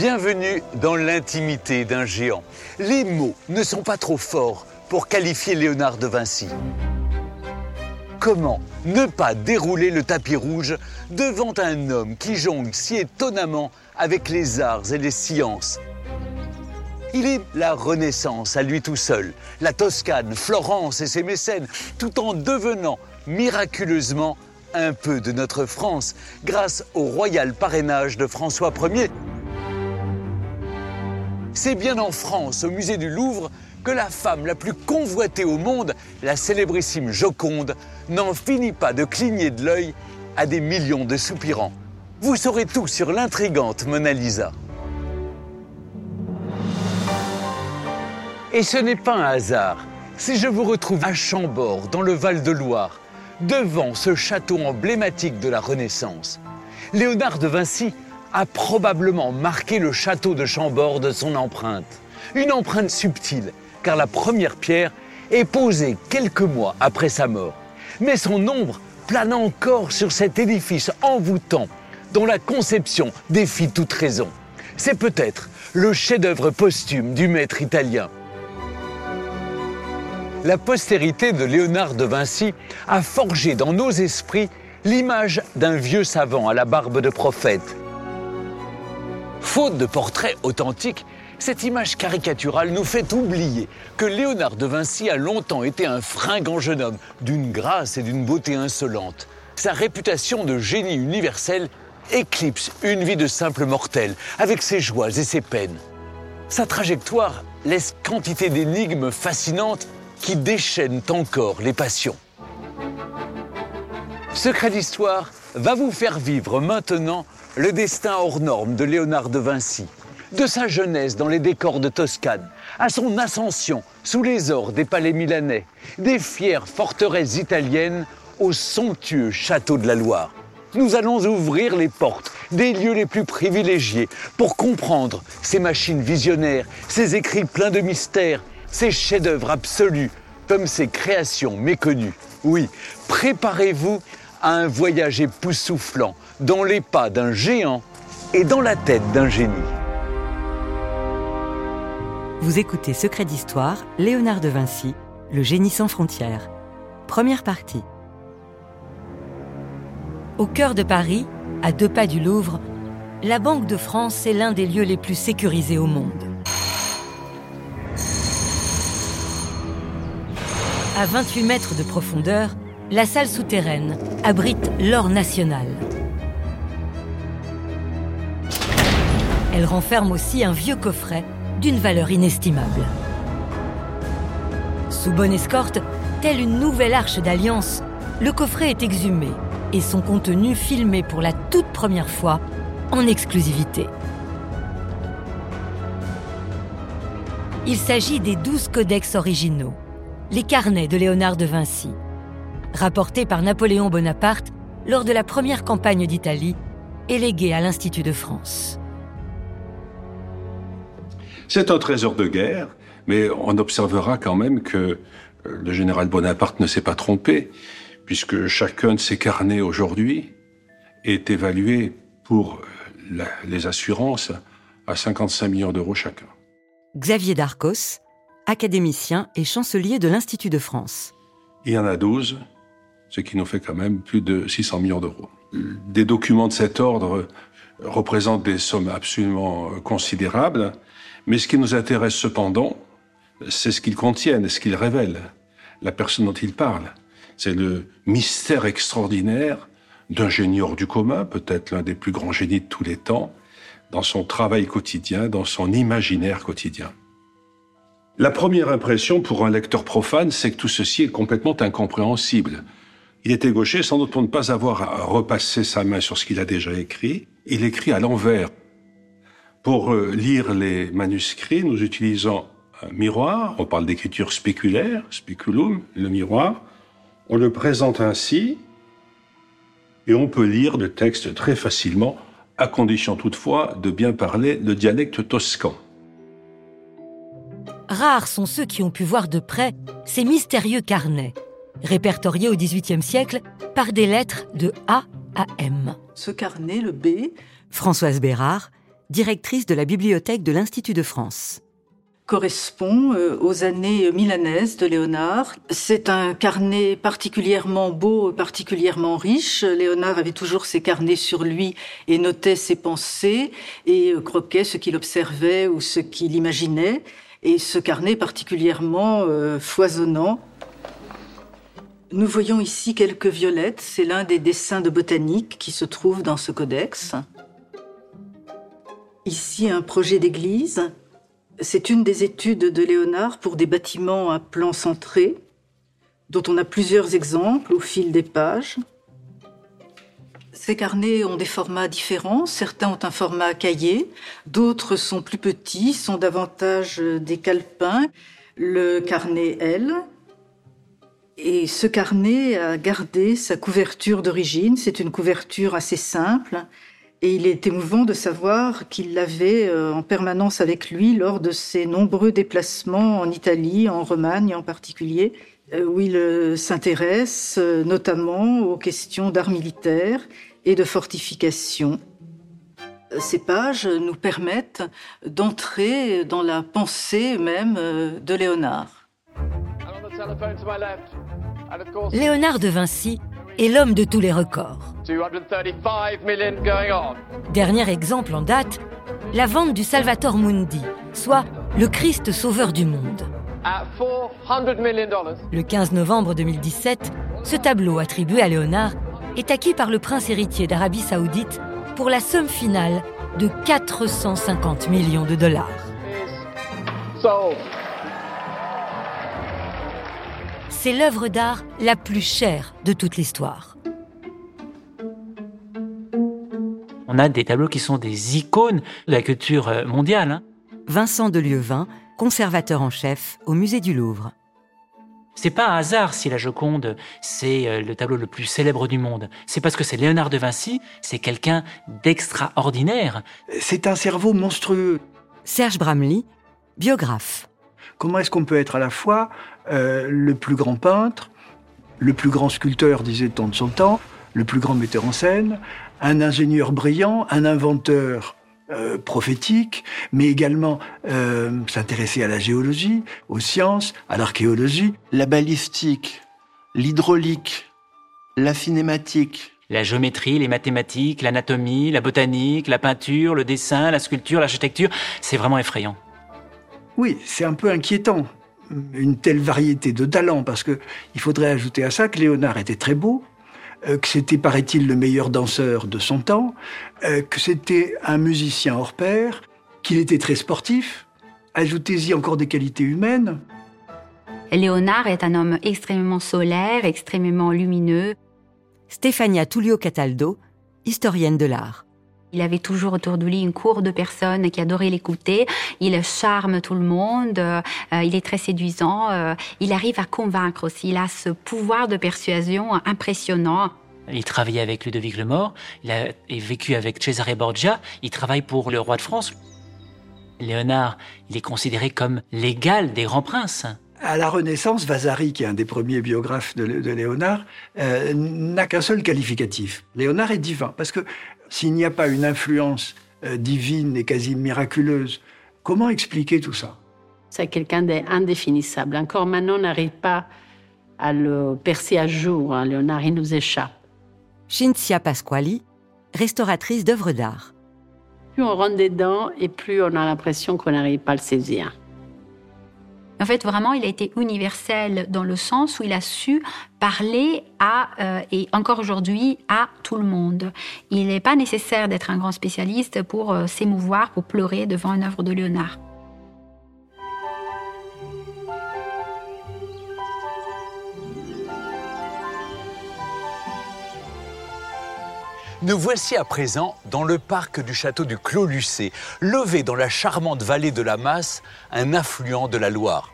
Bienvenue dans l'intimité d'un géant. Les mots ne sont pas trop forts pour qualifier Léonard de Vinci. Comment ne pas dérouler le tapis rouge devant un homme qui jongle si étonnamment avec les arts et les sciences? Il est la Renaissance à lui tout seul, la Toscane, Florence et ses mécènes, tout en devenant miraculeusement un peu de notre France grâce au royal parrainage de François Ier. C'est bien en France, au musée du Louvre, que la femme la plus convoitée au monde, la célébrissime Joconde, n'en finit pas de cligner de l'œil à des millions de soupirants. Vous saurez tout sur l'intrigante Mona Lisa. Et ce n'est pas un hasard si je vous retrouve à Chambord, dans le Val de Loire, devant ce château emblématique de la Renaissance. Léonard de Vinci a probablement marqué le château de Chambord de son empreinte. Une empreinte subtile, car la première pierre est posée quelques mois après sa mort. Mais son ombre plane encore sur cet édifice envoûtant dont la conception défie toute raison. C'est peut-être le chef-d'œuvre posthume du maître italien. La postérité de Léonard de Vinci a forgé dans nos esprits l'image d'un vieux savant à la barbe de prophète. Faute de portraits authentiques, cette image caricaturale nous fait oublier que Léonard de Vinci a longtemps été un fringant jeune homme, d'une grâce et d'une beauté insolente. Sa réputation de génie universel éclipse une vie de simple mortel, avec ses joies et ses peines. Sa trajectoire laisse quantité d'énigmes fascinantes qui déchaînent encore les passions. Secrets d'Histoire va vous faire vivre maintenant le destin hors norme de Léonard de Vinci. De sa jeunesse dans les décors de Toscane, à son ascension sous les ors des palais milanais, des fières forteresses italiennes au somptueux château de la Loire. Nous allons ouvrir les portes des lieux les plus privilégiés pour comprendre ces machines visionnaires, ces écrits pleins de mystères, ces chefs-d'œuvre absolus, comme ces créations méconnues. Oui, préparez-vous à un voyage époustouflant dans les pas d'un géant et dans la tête d'un génie. Vous écoutez Secrets d'Histoire, Léonard de Vinci, le génie sans frontières. Première partie. Au cœur de Paris, à deux pas du Louvre, la Banque de France est l'un des lieux les plus sécurisés au monde. À 28 mètres de profondeur, la salle souterraine abrite l'or national. Elle renferme aussi un vieux coffret d'une valeur inestimable. Sous bonne escorte, telle une nouvelle arche d'alliance, le coffret est exhumé et son contenu filmé pour la toute première fois en exclusivité. Il s'agit des 12 codex originaux, les carnets de Léonard de Vinci, rapportés par Napoléon Bonaparte lors de la première campagne d'Italie et légués à l'Institut de France. C'est un trésor de guerre, mais on observera quand même que le général Bonaparte ne s'est pas trompé, puisque chacun de ces carnets aujourd'hui est évalué pour les assurances à 55 millions d'euros chacun. Xavier Darcos, académicien et chancelier de l'Institut de France. Il y en a 12, ce qui nous fait quand même plus de 600 millions d'euros. Des documents de cet ordre représentent des sommes absolument considérables. Mais ce qui nous intéresse cependant, c'est ce qu'ils contiennent, ce qu'ils révèlent, la personne dont ils parlent. C'est le mystère extraordinaire d'un génie hors du commun, peut-être l'un des plus grands génies de tous les temps, dans son travail quotidien, dans son imaginaire quotidien. La première impression pour un lecteur profane, c'est que tout ceci est complètement incompréhensible. Il était gaucher, sans doute pour ne pas avoir à repasser sa main sur ce qu'il a déjà écrit. Il écrit à l'envers. Pour lire les manuscrits, nous utilisons un miroir. On parle d'écriture spéculaire, speculum, le miroir. On le présente ainsi et on peut lire le texte très facilement, à condition toutefois de bien parler le dialecte toscan. Rares sont ceux qui ont pu voir de près ces mystérieux carnets, répertoriés au XVIIIe siècle par des lettres de A à M. Ce carnet, le B. Françoise Bérard, directrice de la bibliothèque de l'Institut de France. Correspond aux années milanaises de Léonard. C'est un carnet particulièrement beau, particulièrement riche. Léonard avait toujours ses carnets sur lui et notait ses pensées et croquait ce qu'il observait ou ce qu'il imaginait. Et ce carnet particulièrement foisonnant. Nous voyons ici quelques violettes. C'est l'un des dessins de botanique qui se trouve dans ce codex. Ici, un projet d'église. C'est une des études de Léonard pour des bâtiments à plan centré, dont on a plusieurs exemples au fil des pages. Ces carnets ont des formats différents. Certains ont un format cahier, d'autres sont plus petits, sont davantage des calepins. Le carnet L. Et ce carnet a gardé sa couverture d'origine. C'est une couverture assez simple. Et il est émouvant de savoir qu'il l'avait en permanence avec lui lors de ses nombreux déplacements en Italie, en Romagne en particulier, où il s'intéresse notamment aux questions d'art militaire et de fortification. Ces pages nous permettent d'entrer dans la pensée même de Léonard. Léonard de Vinci est l'homme de tous les records. Dernier exemple en date, la vente du Salvator Mundi, soit le Christ sauveur du monde. Le 15 novembre 2017, ce tableau attribué à Léonard est acquis par le prince héritier d'Arabie Saoudite pour la somme finale de 450 millions de dollars. C'est l'œuvre d'art la plus chère de toute l'histoire. On a des tableaux qui sont des icônes de la culture mondiale. Vincent Delieuvin, conservateur en chef au musée du Louvre. C'est pas un hasard si la Joconde, c'est le tableau le plus célèbre du monde. C'est parce que c'est Léonard de Vinci, c'est quelqu'un d'extraordinaire. C'est un cerveau monstrueux. Serge Bramley, biographe. Comment est-ce qu'on peut être à la fois le plus grand peintre, le plus grand sculpteur, disait-on de son temps, le plus grand metteur en scène, un ingénieur brillant, un inventeur prophétique, mais également s'intéresser à la géologie, aux sciences, à l'archéologie. La balistique, l'hydraulique, la cinématique. La géométrie, les mathématiques, l'anatomie, la botanique, la peinture, le dessin, la sculpture, l'architecture, c'est vraiment effrayant. Oui, c'est un peu inquiétant. Une telle variété de talents, parce qu'il faudrait ajouter à ça que Léonard était très beau, que c'était, paraît-il, le meilleur danseur de son temps, que c'était un musicien hors pair, qu'il était très sportif. Ajoutez-y encore des qualités humaines. Léonard est un homme extrêmement solaire, extrêmement lumineux. Stefania Tullio-Cataldo, historienne de l'art. Il avait toujours autour de lui une cour de personnes qui adoraient l'écouter. Il charme tout le monde, il est très séduisant, il arrive à convaincre aussi. Il a ce pouvoir de persuasion impressionnant. Il travaillait avec Ludovic le Mort, il a vécu avec Cesare Borgia, il travaille pour le roi de France. Léonard, il est considéré comme l'égal des grands princes. À la Renaissance, Vasari, qui est un des premiers biographes de Léonard, n'a qu'un seul qualificatif. Léonard est divin, parce que s'il n'y a pas une influence divine et quasi miraculeuse, comment expliquer tout ça? C'est quelqu'un d'indéfinissable. Encore maintenant, on n'arrive pas à le percer à jour. Léonard, il nous échappe. Cinzia Pasquali, restauratrice d'œuvres d'art. Plus on rentre dedans et plus on a l'impression qu'on n'arrive pas à le saisir. En fait, vraiment, il a été universel dans le sens où il a su parler et encore aujourd'hui, à tout le monde. Il n'est pas nécessaire d'être un grand spécialiste pour s'émouvoir, pour pleurer devant une œuvre de Léonard. Nous voici à présent dans le parc du château du Clos-Lucé, levé dans la charmante vallée de la Masse, un affluent de la Loire.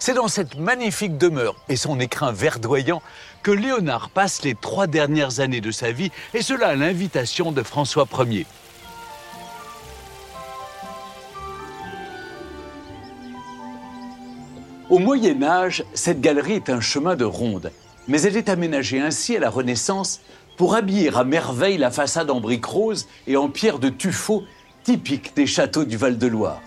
C'est dans cette magnifique demeure et son écrin verdoyant que Léonard passe les 3 dernières années de sa vie, et cela à l'invitation de François Ier. Au Moyen Âge, cette galerie est un chemin de ronde, mais elle est aménagée ainsi à la Renaissance pour habiller à merveille la façade en briques roses et en pierre de tuffeau typique des châteaux du Val de Loire.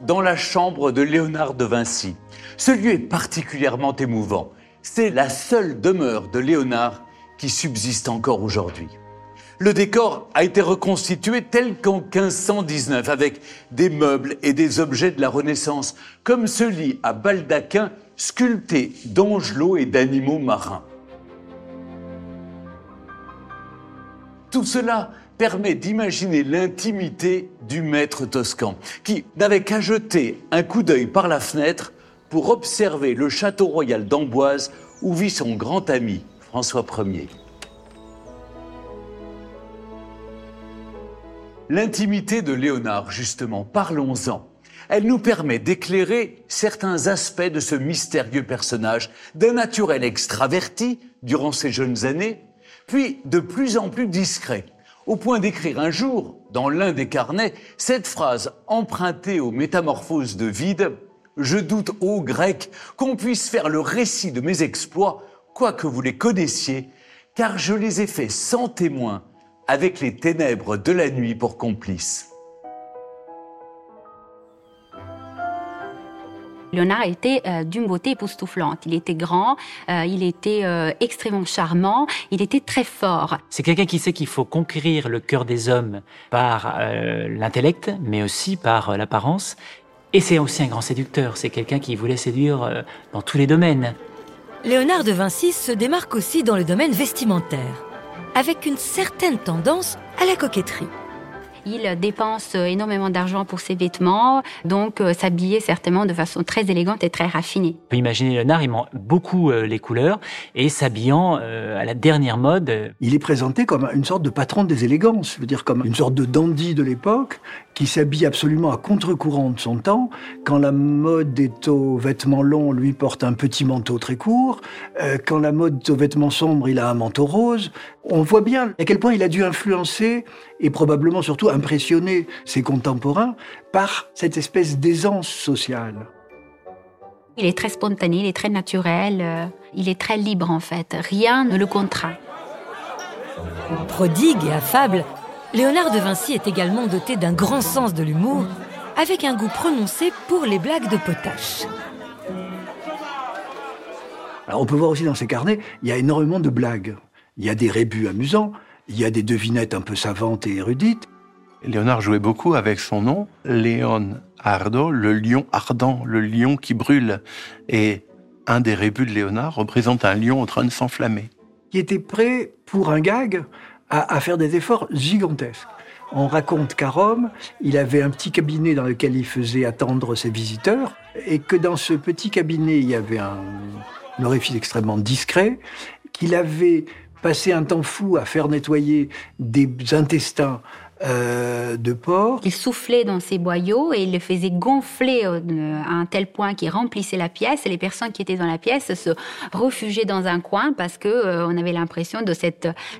Dans la chambre de Léonard de Vinci, ce lieu est particulièrement émouvant. C'est la seule demeure de Léonard qui subsiste encore aujourd'hui. Le décor a été reconstitué tel qu'en 1519, avec des meubles et des objets de la Renaissance, comme ce lit à baldaquin sculpté d'angelots et d'animaux marins. Tout cela permet d'imaginer l'intimité du maître toscan, qui n'avait qu'à jeter un coup d'œil par la fenêtre pour observer le château royal d'Amboise où vit son grand ami François Ier. L'intimité de Léonard, justement, parlons-en. Elle nous permet d'éclairer certains aspects de ce mystérieux personnage, d'un naturel extraverti durant ses jeunes années, puis de plus en plus discret, au point d'écrire un jour, dans l'un des carnets, cette phrase empruntée aux Métamorphoses de Vide : « Je doute, ô Grecs, qu'on puisse faire le récit de mes exploits, quoique vous les connaissiez, car je les ai faits sans témoin, avec les ténèbres de la nuit pour complices. » Léonard était d'une beauté époustouflante. Il était grand, il était extrêmement charmant, il était très fort. C'est quelqu'un qui sait qu'il faut conquérir le cœur des hommes par l'intellect, mais aussi par l'apparence. Et c'est aussi un grand séducteur, c'est quelqu'un qui voulait séduire dans tous les domaines. Léonard de Vinci se démarque aussi dans le domaine vestimentaire, avec une certaine tendance à la coquetterie. Il dépense énormément d'argent pour ses vêtements, donc s'habiller certainement de façon très élégante et très raffinée. On peut imaginer Léonard aimant beaucoup les couleurs et s'habillant à la dernière mode. Il est présenté comme une sorte de patron des élégances, je veux dire comme une sorte de dandy de l'époque qui s'habille absolument à contre-courant de son temps. Quand la mode est aux vêtements longs, lui porte un petit manteau très court. Quand la mode est aux vêtements sombres, il a un manteau rose. On voit bien à quel point il a dû influencer et probablement surtout impressionner ses contemporains par cette espèce d'aisance sociale. Il est très spontané, il est très naturel, il est très libre en fait. Rien ne le contraint. Prodigue et affable, Léonard de Vinci est également doté d'un grand sens de l'humour, avec un goût prononcé pour les blagues de potache. Alors on peut voir aussi dans ses carnets, il y a énormément de blagues. Il y a des rébus amusants, il y a des devinettes un peu savantes et érudites. Léonard jouait beaucoup avec son nom, Leonardo, le lion ardent, le lion qui brûle. Et un des rébus de Léonard représente un lion en train de s'enflammer. Il était prêt, pour un gag, à faire des efforts gigantesques. On raconte qu'à Rome, il avait un petit cabinet dans lequel il faisait attendre ses visiteurs, et que dans ce petit cabinet, il y avait un orifice extrêmement discret, qu'il avait passé un temps fou à faire nettoyer des intestins de porc. Il soufflait dans ses boyaux et il le faisait gonfler à un tel point qu'il remplissait la pièce. Et les personnes qui étaient dans la pièce se réfugiaient dans un coin parce que on avait l'impression de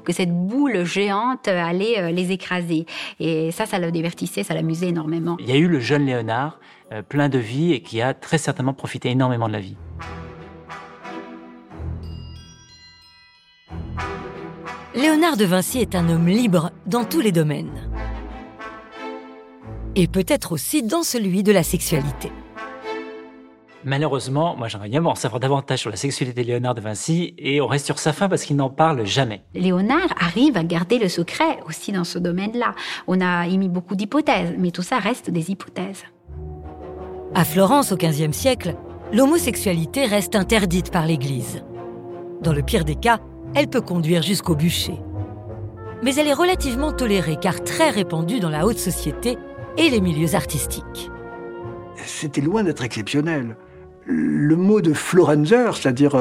que cette boule géante allait les écraser. Et ça le divertissait, ça l'amusait énormément. Il y a eu le jeune Léonard, plein de vie et qui a très certainement profité énormément de la vie. Léonard de Vinci est un homme libre dans tous les domaines. Et peut-être aussi dans celui de la sexualité. Malheureusement, moi j'aimerais bien en savoir davantage sur la sexualité de Léonard de Vinci et on reste sur sa fin parce qu'il n'en parle jamais. Léonard arrive à garder le secret aussi dans ce domaine-là. On a émis beaucoup d'hypothèses, mais tout ça reste des hypothèses. À Florence, au XVe siècle, l'homosexualité reste interdite par l'Église. Dans le pire des cas, elle peut conduire jusqu'au bûcher. Mais elle est relativement tolérée car très répandue dans la haute société et les milieux artistiques. C'était loin d'être exceptionnel. Le mot de Florenzer, c'est-à-dire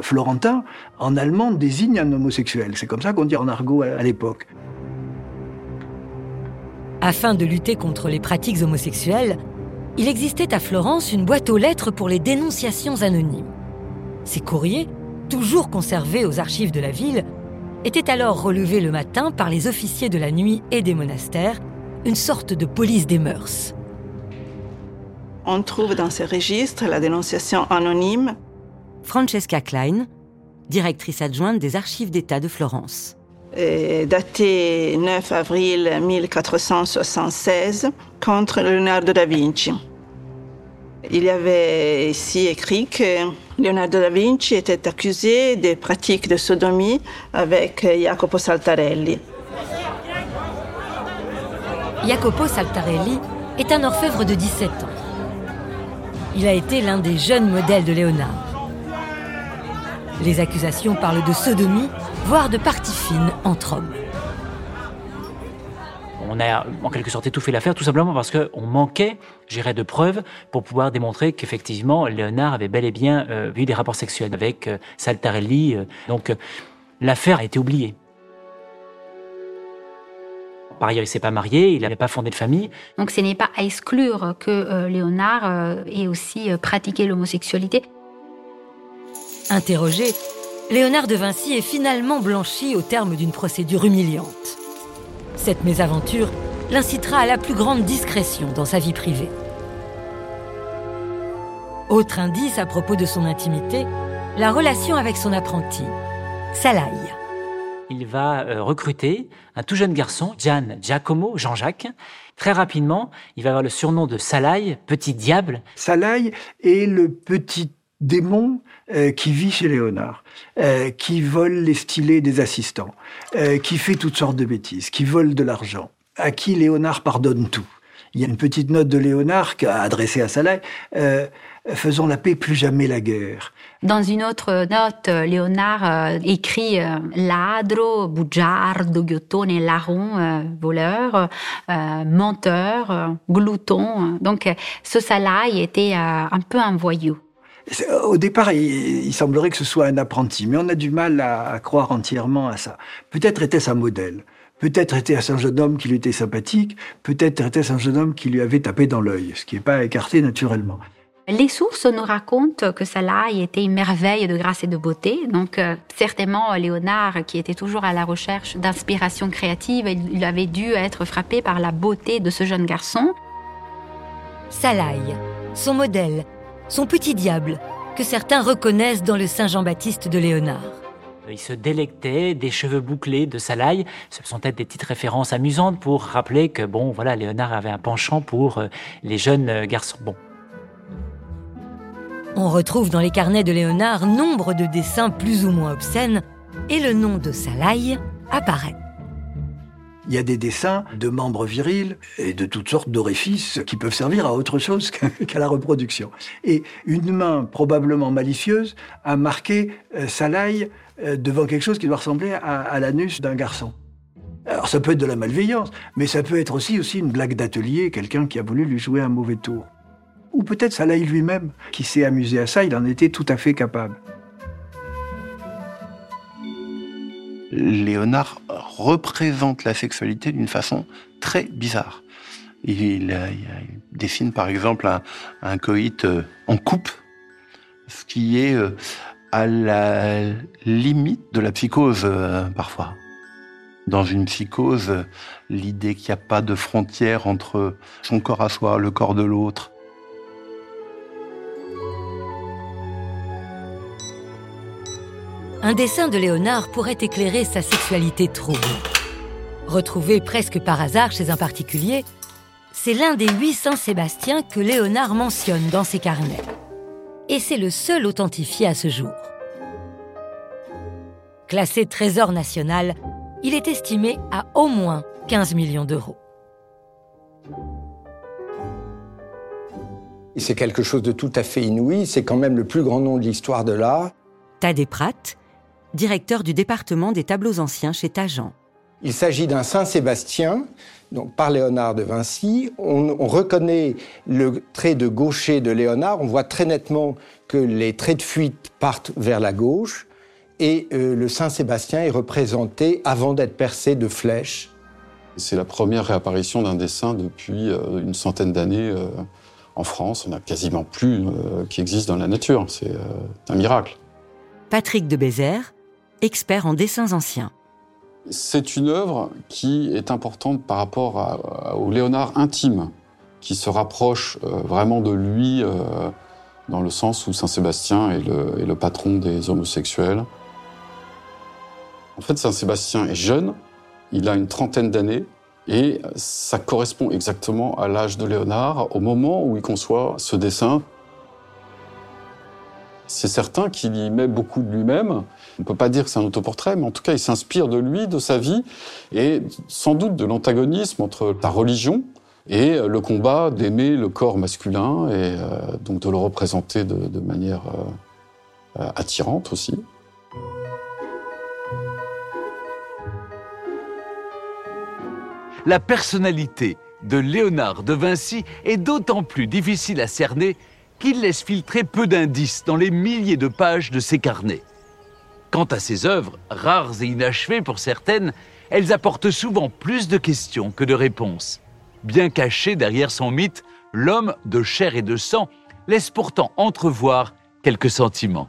florentin, en allemand désigne un homosexuel. C'est comme ça qu'on dit en argot à l'époque. Afin de lutter contre les pratiques homosexuelles, il existait à Florence une boîte aux lettres pour les dénonciations anonymes. Ces courriers, toujours conservé aux archives de la ville, était alors relevé le matin par les officiers de la nuit et des monastères, une sorte de police des mœurs. On trouve dans ces registres la dénonciation anonyme Francesca Klein, directrice adjointe des Archives d'État de Florence. Daté 9 avril 1476, contre Léonard de Vinci. Il y avait ici écrit que Léonard de Vinci était accusé des pratiques de sodomie avec Jacopo Saltarelli. Jacopo Saltarelli est un orfèvre de 17 ans. Il a été l'un des jeunes modèles de Léonard. Les accusations parlent de sodomie, voire de parties fines entre hommes. On a en quelque sorte étouffé l'affaire, tout simplement parce qu'on manquait, de preuves pour pouvoir démontrer qu'effectivement, Léonard avait bel et bien eu des rapports sexuels avec Saltarelli. Donc, l'affaire a été oubliée. Par ailleurs, il ne s'est pas marié, il n'avait pas fondé de famille. Donc, ce n'est pas à exclure que Léonard ait aussi pratiqué l'homosexualité. Interrogé, Léonard de Vinci est finalement blanchi au terme d'une procédure humiliante. Cette mésaventure l'incitera à la plus grande discrétion dans sa vie privée. Autre indice à propos de son intimité, la relation avec son apprenti, Salai. Il va recruter un tout jeune garçon, Gian Giacomo, Jean-Jacques. Très rapidement, il va avoir le surnom de Salai, petit diable. Salai est le petit démon qui vit chez Léonard, qui vole les stylets des assistants, qui fait toutes sortes de bêtises, qui vole de l'argent, à qui Léonard pardonne tout. Il y a une petite note de Léonard adressée à Salai, faisons la paix, plus jamais la guerre. Dans une autre note, Léonard écrit « ladro, bugiardo, ghiottone, larron, voleur, menteur, glouton ». Donc ce Salai était un peu un voyou. Au départ, il semblerait que ce soit un apprenti, mais on a du mal à croire entièrement à ça. Peut-être était-ce un modèle, peut-être était-ce un jeune homme qui lui était sympathique, peut-être était-ce un jeune homme qui lui avait tapé dans l'œil, ce qui n'est pas écarté naturellement. Les sources nous racontent que Salai était une merveille de grâce et de beauté. Donc, certainement, Léonard, qui était toujours à la recherche d'inspiration créative, il avait dû être frappé par la beauté de ce jeune garçon. Salai, son modèle, son petit diable, que certains reconnaissent dans le Saint-Jean-Baptiste de Léonard. Il se délectait des cheveux bouclés de Salai. Ce sont peut-être des petites références amusantes pour rappeler que, bon, voilà, Léonard avait un penchant pour les jeunes garçons. Bon. On retrouve dans les carnets de Léonard nombre de dessins plus ou moins obscènes, et le nom de Salai apparaît. Il y a des dessins de membres virils et de toutes sortes d'orifices qui peuvent servir à autre chose qu'à la reproduction. Et une main probablement malicieuse a marqué Salai devant quelque chose qui doit ressembler à l'anus d'un garçon. Alors ça peut être de la malveillance, mais ça peut être aussi une blague d'atelier, quelqu'un qui a voulu lui jouer un mauvais tour. Ou peut-être Salai lui-même qui s'est amusé à ça, il en était tout à fait capable. Léonard représente la sexualité d'une façon très bizarre. Il dessine par exemple un coït en coupe, ce qui est à la limite de la psychose parfois. Dans une psychose, l'idée qu'il n'y a pas de frontière entre son corps à soi, le corps de l'autre. Un dessin de Léonard pourrait éclairer sa sexualité trouble. Retrouvé presque par hasard chez un particulier, c'est l'un des 8 Saint-Sébastien que Léonard mentionne dans ses carnets. Et c'est le seul authentifié à ce jour. Classé trésor national, il est estimé à au moins 15 millions d'euros. Et c'est quelque chose de tout à fait inouï, c'est quand même le plus grand nom de l'histoire de l'art. Thaddée Pratt, directeur du département des tableaux anciens chez Tajan. Il s'agit d'un Saint-Sébastien, donc par Léonard de Vinci. On reconnaît le trait de gaucher de Léonard. On voit très nettement que les traits de fuite partent vers la gauche. Et le Saint-Sébastien est représenté avant d'être percé de flèches. C'est la première réapparition d'un dessin depuis une centaine d'années en France. On n'a quasiment plus qui existe dans la nature. C'est un miracle. Patrick de Bézère, expert en dessins anciens. C'est une œuvre qui est importante par rapport au Léonard intime, qui se rapproche vraiment de lui dans le sens où Saint-Sébastien est le patron des homosexuels. En fait, Saint-Sébastien est jeune, il a une trentaine d'années, et ça correspond exactement à l'âge de Léonard, au moment où il conçoit ce dessin. C'est certain qu'il y met beaucoup de lui-même. On ne peut pas dire que c'est un autoportrait, mais en tout cas, il s'inspire de lui, de sa vie, et sans doute de l'antagonisme entre la religion et le combat d'aimer le corps masculin, et donc de le représenter de manière attirante aussi. La personnalité de Léonard de Vinci est d'autant plus difficile à cerner qu'il laisse filtrer peu d'indices dans les milliers de pages de ses carnets. Quant à ses œuvres, rares et inachevées pour certaines, elles apportent souvent plus de questions que de réponses. Bien caché derrière son mythe, l'homme de chair et de sang laisse pourtant entrevoir quelques sentiments.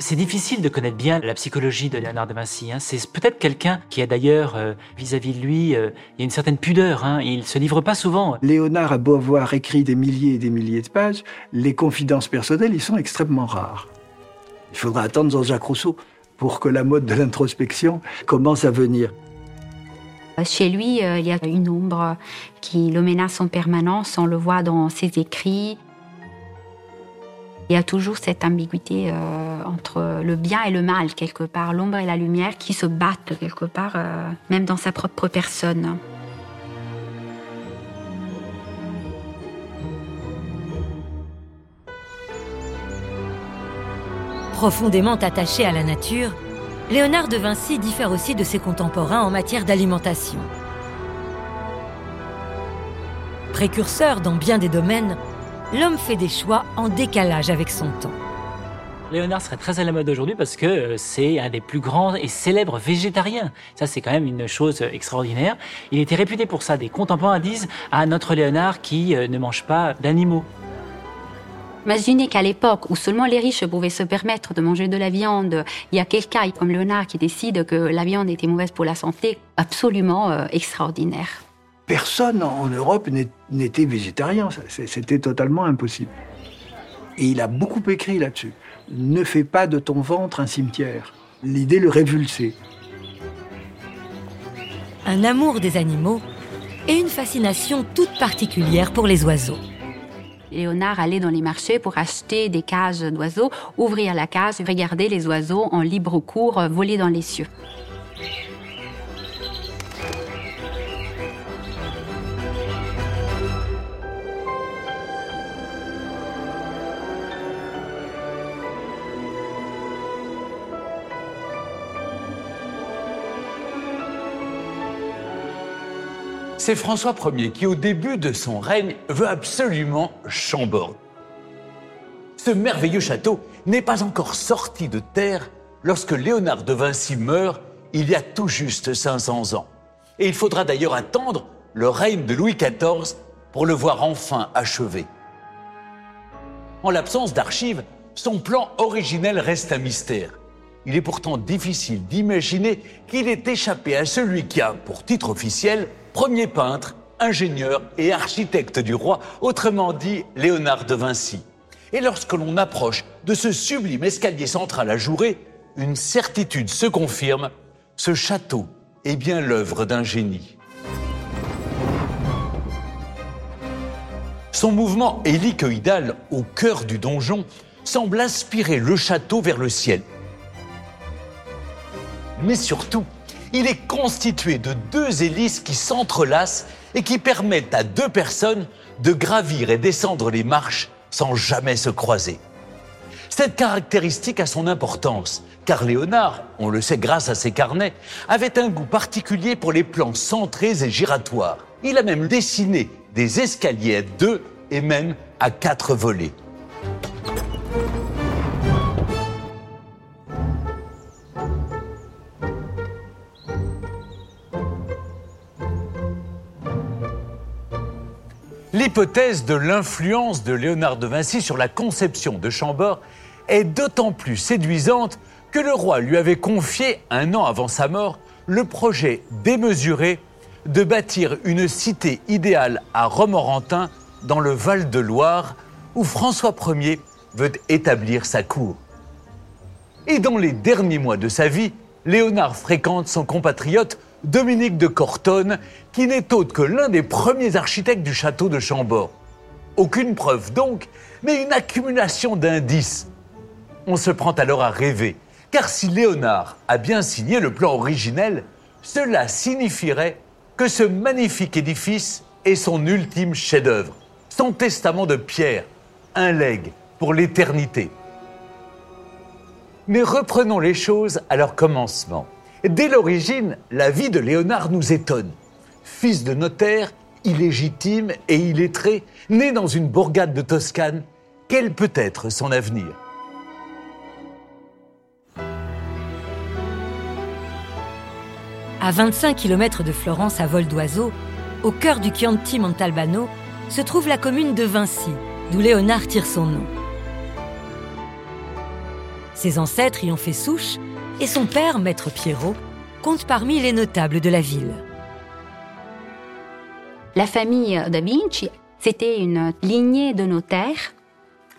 C'est difficile de connaître bien la psychologie de Léonard de Vinci. C'est peut-être quelqu'un qui a d'ailleurs, vis-à-vis de lui, il y a une certaine pudeur. Il ne se livre pas souvent. Léonard a beau avoir écrit des milliers et des milliers de pages, les confidences personnelles, ils sont extrêmement rares. Il faudra attendre Jean-Jacques Rousseau pour que la mode de l'introspection commence à venir. Chez lui, il y a une ombre qui le menace en permanence. On le voit dans ses écrits. Il y a toujours cette ambiguïté entre le bien et le mal, quelque part, l'ombre et la lumière qui se battent, quelque part, même dans sa propre personne. Profondément attaché à la nature, Léonard de Vinci diffère aussi de ses contemporains en matière d'alimentation. Précurseur dans bien des domaines, l'homme fait des choix en décalage avec son temps. Léonard serait très à la mode aujourd'hui parce que c'est un des plus grands et célèbres végétariens. Ça, c'est quand même une chose extraordinaire. Il était réputé pour ça. Des contemporains disent « Ah, notre Léonard qui ne mange pas d'animaux ». Imaginez qu'à l'époque où seulement les riches pouvaient se permettre de manger de la viande, il y a quelqu'un comme Léonard qui décide que la viande était mauvaise pour la santé. Absolument extraordinaire. Personne en Europe n'était végétarien, c'était totalement impossible. Et il a beaucoup écrit là-dessus. « Ne fais pas de ton ventre un cimetière ». L'idée le révulsait. Un amour des animaux et une fascination toute particulière pour les oiseaux. Léonard allait dans les marchés pour acheter des cages d'oiseaux, ouvrir la cage, regarder les oiseaux en libre cours voler dans les cieux. C'est François Ier qui, au début de son règne, veut absolument Chambord. Ce merveilleux château n'est pas encore sorti de terre lorsque Léonard de Vinci meurt il y a tout juste 500 ans. Et il faudra d'ailleurs attendre le règne de Louis XIV pour le voir enfin achevé. En l'absence d'archives, son plan originel reste un mystère. Il est pourtant difficile d'imaginer qu'il ait échappé à celui qui a, pour titre officiel, premier peintre, ingénieur et architecte du roi, autrement dit Léonard de Vinci. Et lorsque l'on approche de ce sublime escalier central ajouré, une certitude se confirme, ce château est bien l'œuvre d'un génie. Son mouvement hélicoïdal au cœur du donjon semble inspirer le château vers le ciel. Mais surtout, il est constitué de deux hélices qui s'entrelacent et qui permettent à deux personnes de gravir et descendre les marches sans jamais se croiser. Cette caractéristique a son importance, car Léonard, on le sait grâce à ses carnets, avait un goût particulier pour les plans centrés et giratoires. Il a même dessiné des escaliers à deux et même à quatre volets. L'hypothèse de l'influence de Léonard de Vinci sur la conception de Chambord est d'autant plus séduisante que le roi lui avait confié, un an avant sa mort, le projet démesuré de bâtir une cité idéale à Romorantin, dans le Val de Loire, où François Ier veut établir sa cour. Et dans les derniers mois de sa vie, Léonard fréquente son compatriote Dominique de Cortone, qui n'est autre que l'un des premiers architectes du château de Chambord. Aucune preuve donc, mais une accumulation d'indices. On se prend alors à rêver, car si Léonard a bien signé le plan originel, cela signifierait que ce magnifique édifice est son ultime chef-d'œuvre, son testament de pierre, un legs pour l'éternité. Mais reprenons les choses à leur commencement. Dès l'origine, la vie de Léonard nous étonne. Fils de notaire, illégitime et illettré, né dans une bourgade de Toscane, quel peut être son avenir ? À 25 km de Florence à vol d'oiseau, au cœur du Chianti Montalbano, se trouve la commune de Vinci, d'où Léonard tire son nom. Ses ancêtres y ont fait souche, et son père, maître Pierrot, compte parmi les notables de la ville. La famille de Vinci, c'était une lignée de notaires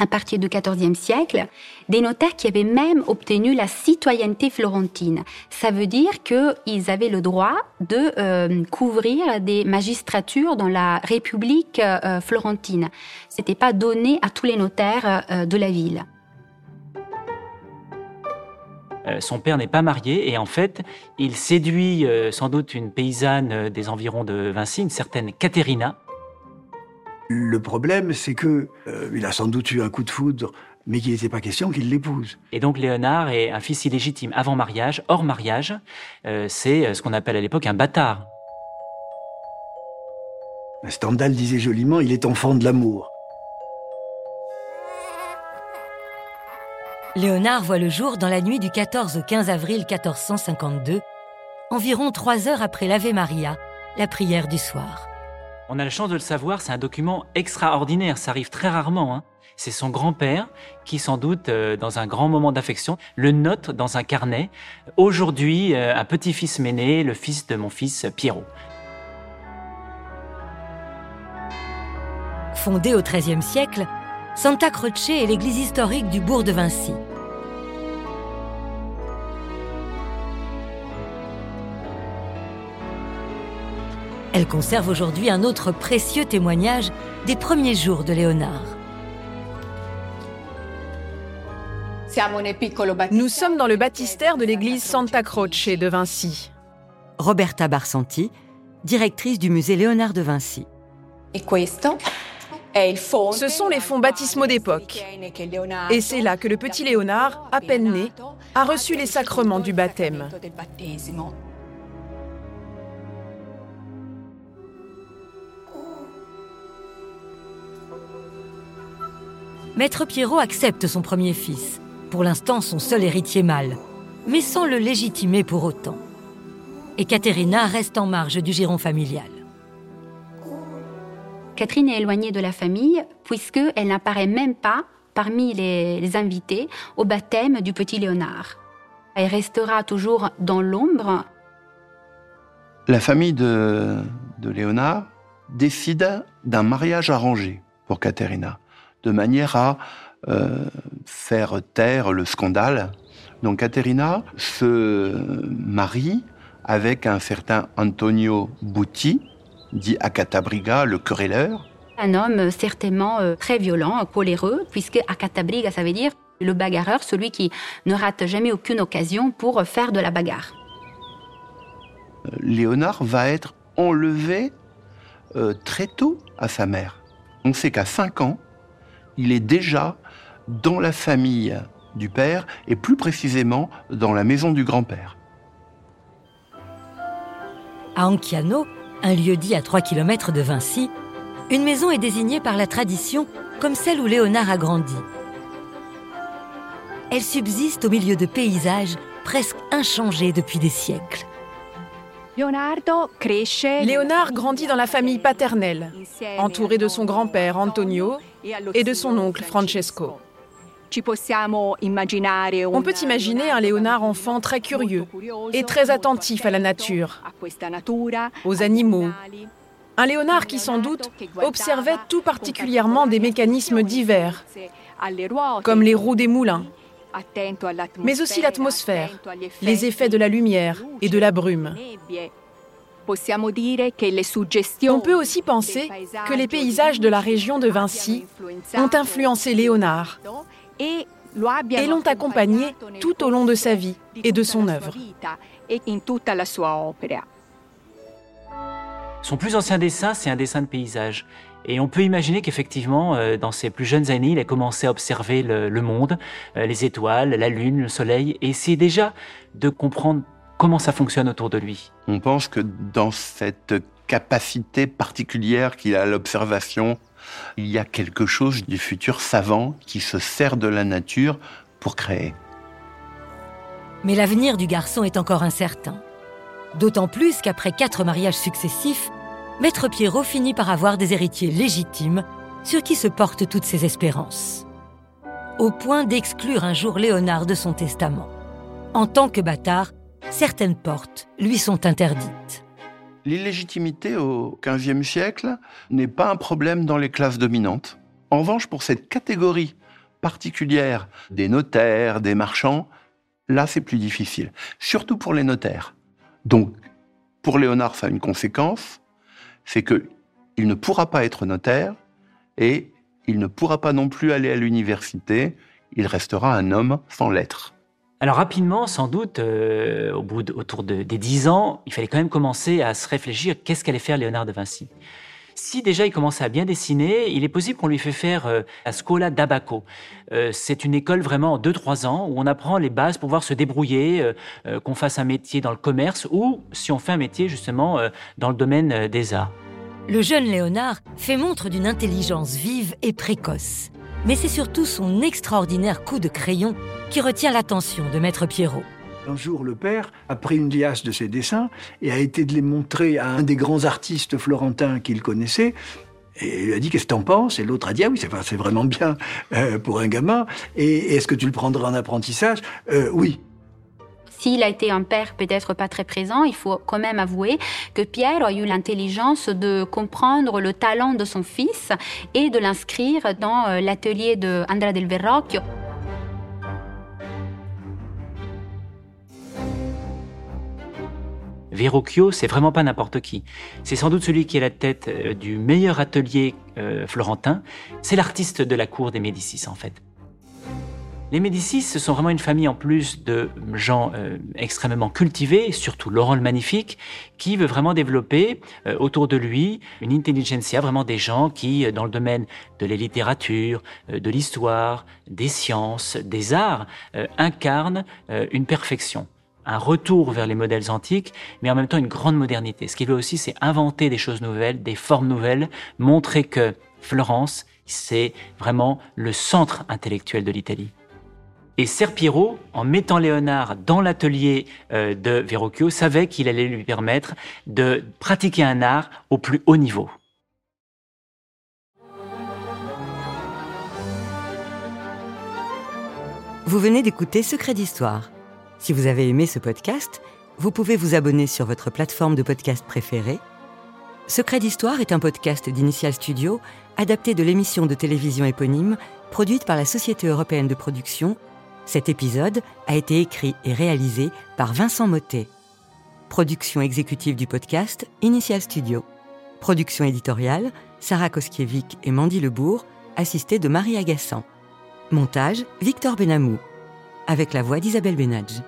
à partir du XIVe siècle, des notaires qui avaient même obtenu la citoyenneté florentine. Ça veut dire qu'ils avaient le droit de couvrir des magistratures dans la République florentine. Ce n'était pas donné à tous les notaires de la ville. Son père n'est pas marié et en fait, il séduit sans doute une paysanne des environs de Vinci, une certaine Caterina. Le problème, c'est qu'il a sans doute eu un coup de foudre, mais qu'il n'était pas question qu'il l'épouse. Et donc Léonard est un fils illégitime avant mariage, hors mariage. C'est ce qu'on appelle à l'époque un bâtard. Stendhal disait joliment, il est enfant de l'amour. Léonard voit le jour dans la nuit du 14 au 15 avril 1452, environ 3 heures après l'Ave Maria, la prière du soir. On a la chance de le savoir, c'est un document extraordinaire, ça arrive très rarement. C'est son grand-père qui, sans doute, dans un grand moment d'affection, le note dans un carnet. Aujourd'hui, un petit-fils m'est né, le fils de mon fils Pierrot. Fondée au XIIIe siècle, Santa Croce est l'église historique du bourg de Vinci. Elle conserve aujourd'hui un autre précieux témoignage des premiers jours de Léonard. Nous sommes dans le baptistère de l'église Santa Croce de Vinci. Roberta Barsanti, directrice du musée Léonard de Vinci. Ce sont les fonts baptismaux d'époque. Et c'est là que le petit Léonard, à peine né, a reçu les sacrements du baptême. Maître Pierrot accepte son premier fils, pour l'instant son seul héritier mâle, mais sans le légitimer pour autant. Et Caterina reste en marge du giron familial. Catherine est éloignée de la famille, puisqu'elle n'apparaît même pas parmi les invités au baptême du petit Léonard. Elle restera toujours dans l'ombre. La famille de Léonard décide d'un mariage arrangé pour Caterina, de manière à faire taire le scandale. Donc Caterina se marie avec un certain Antonio Butti, dit Acatabriga, le querelleur. Un homme certainement très violent, coléreux, puisque Acatabriga, ça veut dire le bagarreur, celui qui ne rate jamais aucune occasion pour faire de la bagarre. Léonard va être enlevé très tôt à sa mère. On sait qu'à 5 ans, il est déjà dans la famille du père et plus précisément dans la maison du grand-père. À Anciano, un lieu-dit à 3 km de Vinci, une maison est désignée par la tradition comme celle où Léonard a grandi. Elle subsiste au milieu de paysages presque inchangés depuis des siècles. Léonard grandit dans la famille paternelle, entouré de son grand-père Antonio et de son oncle Francesco. On peut imaginer un Léonard enfant très curieux et très attentif à la nature, aux animaux. Un Léonard qui, sans doute, observait tout particulièrement des mécanismes divers, comme les roues des moulins, mais aussi l'atmosphère, les effets de la lumière et de la brume. On peut aussi penser que les paysages de la région de Vinci ont influencé Léonard et l'ont accompagné tout au long de sa vie et de son œuvre. Son plus ancien dessin, c'est un dessin de paysage. Et on peut imaginer qu'effectivement, dans ses plus jeunes années, il a commencé à observer le monde, les étoiles, la lune, le soleil, et essayer déjà de comprendre comment ça fonctionne autour de lui. On pense que dans cette capacité particulière qu'il a à l'observation, il y a quelque chose du futur savant qui se sert de la nature pour créer. Mais l'avenir du garçon est encore incertain. D'autant plus qu'après 4 mariages successifs, Maître Pierrot finit par avoir des héritiers légitimes sur qui se portent toutes ses espérances. Au point d'exclure un jour Léonard de son testament. En tant que bâtard, certaines portes lui sont interdites. L'illégitimité au XVe siècle n'est pas un problème dans les classes dominantes. En revanche, pour cette catégorie particulière des notaires, des marchands, là c'est plus difficile. Surtout pour les notaires. Donc, pour Léonard, ça a une conséquence, c'est qu'il ne pourra pas être notaire et il ne pourra pas non plus aller à l'université. Il restera un homme sans lettres. Alors rapidement, sans doute, autour des 10 ans, il fallait quand même commencer à se réfléchir qu'est-ce qu'allait faire Léonard de Vinci. Si déjà il commençait à bien dessiner, il est possible qu'on lui fait faire la scuola d'abaco. C'est une école vraiment en 2-3 ans où on apprend les bases pour pouvoir se débrouiller, qu'on fasse un métier dans le commerce ou si on fait un métier justement dans le domaine des arts. Le jeune Léonard fait montre d'une intelligence vive et précoce. Mais c'est surtout son extraordinaire coup de crayon qui retient l'attention de Maître Pierrot. Un jour, le père a pris une liasse de ses dessins et a été de les montrer à un des grands artistes florentins qu'il connaissait. Et il lui a dit « Qu'est-ce que t'en penses ?» Et l'autre a dit « Ah oui, c'est vraiment bien pour un gamin. Et est-ce que tu le prendras en apprentissage ?»« Oui. » S'il a été un père peut-être pas très présent, il faut quand même avouer que Pierre a eu l'intelligence de comprendre le talent de son fils et de l'inscrire dans l'atelier de Andrea del Verrocchio. Verrocchio, c'est vraiment pas n'importe qui. C'est sans doute celui qui est à la tête du meilleur atelier florentin. C'est l'artiste de la cour des Médicis, en fait. Les Médicis, ce sont vraiment une famille en plus de gens extrêmement cultivés, surtout Laurent le Magnifique, qui veut vraiment développer autour de lui une intelligentsia, vraiment des gens qui, dans le domaine de la littérature, de l'histoire, des sciences, des arts, incarnent une perfection. Un retour vers les modèles antiques, mais en même temps une grande modernité. Ce qu'il veut aussi, c'est inventer des choses nouvelles, des formes nouvelles, montrer que Florence, c'est vraiment le centre intellectuel de l'Italie. Et Ser Piero, en mettant Léonard dans l'atelier de Verrocchio, savait qu'il allait lui permettre de pratiquer un art au plus haut niveau. Vous venez d'écouter Secrets d'Histoire. Si vous avez aimé ce podcast, vous pouvez vous abonner sur votre plateforme de podcast préférée. Secrets d'Histoire est un podcast d'Initial Studio, adapté de l'émission de télévision éponyme, produite par la Société européenne de production. Cet épisode a été écrit et réalisé par Vincent Mottet. Production exécutive du podcast, Initial Studio. Production éditoriale, Sarah Koskiewicz et Mandy Lebourg, assistée de Marie Agassan. Montage, Victor Benamou. Avec la voix d'Isabelle Benadj.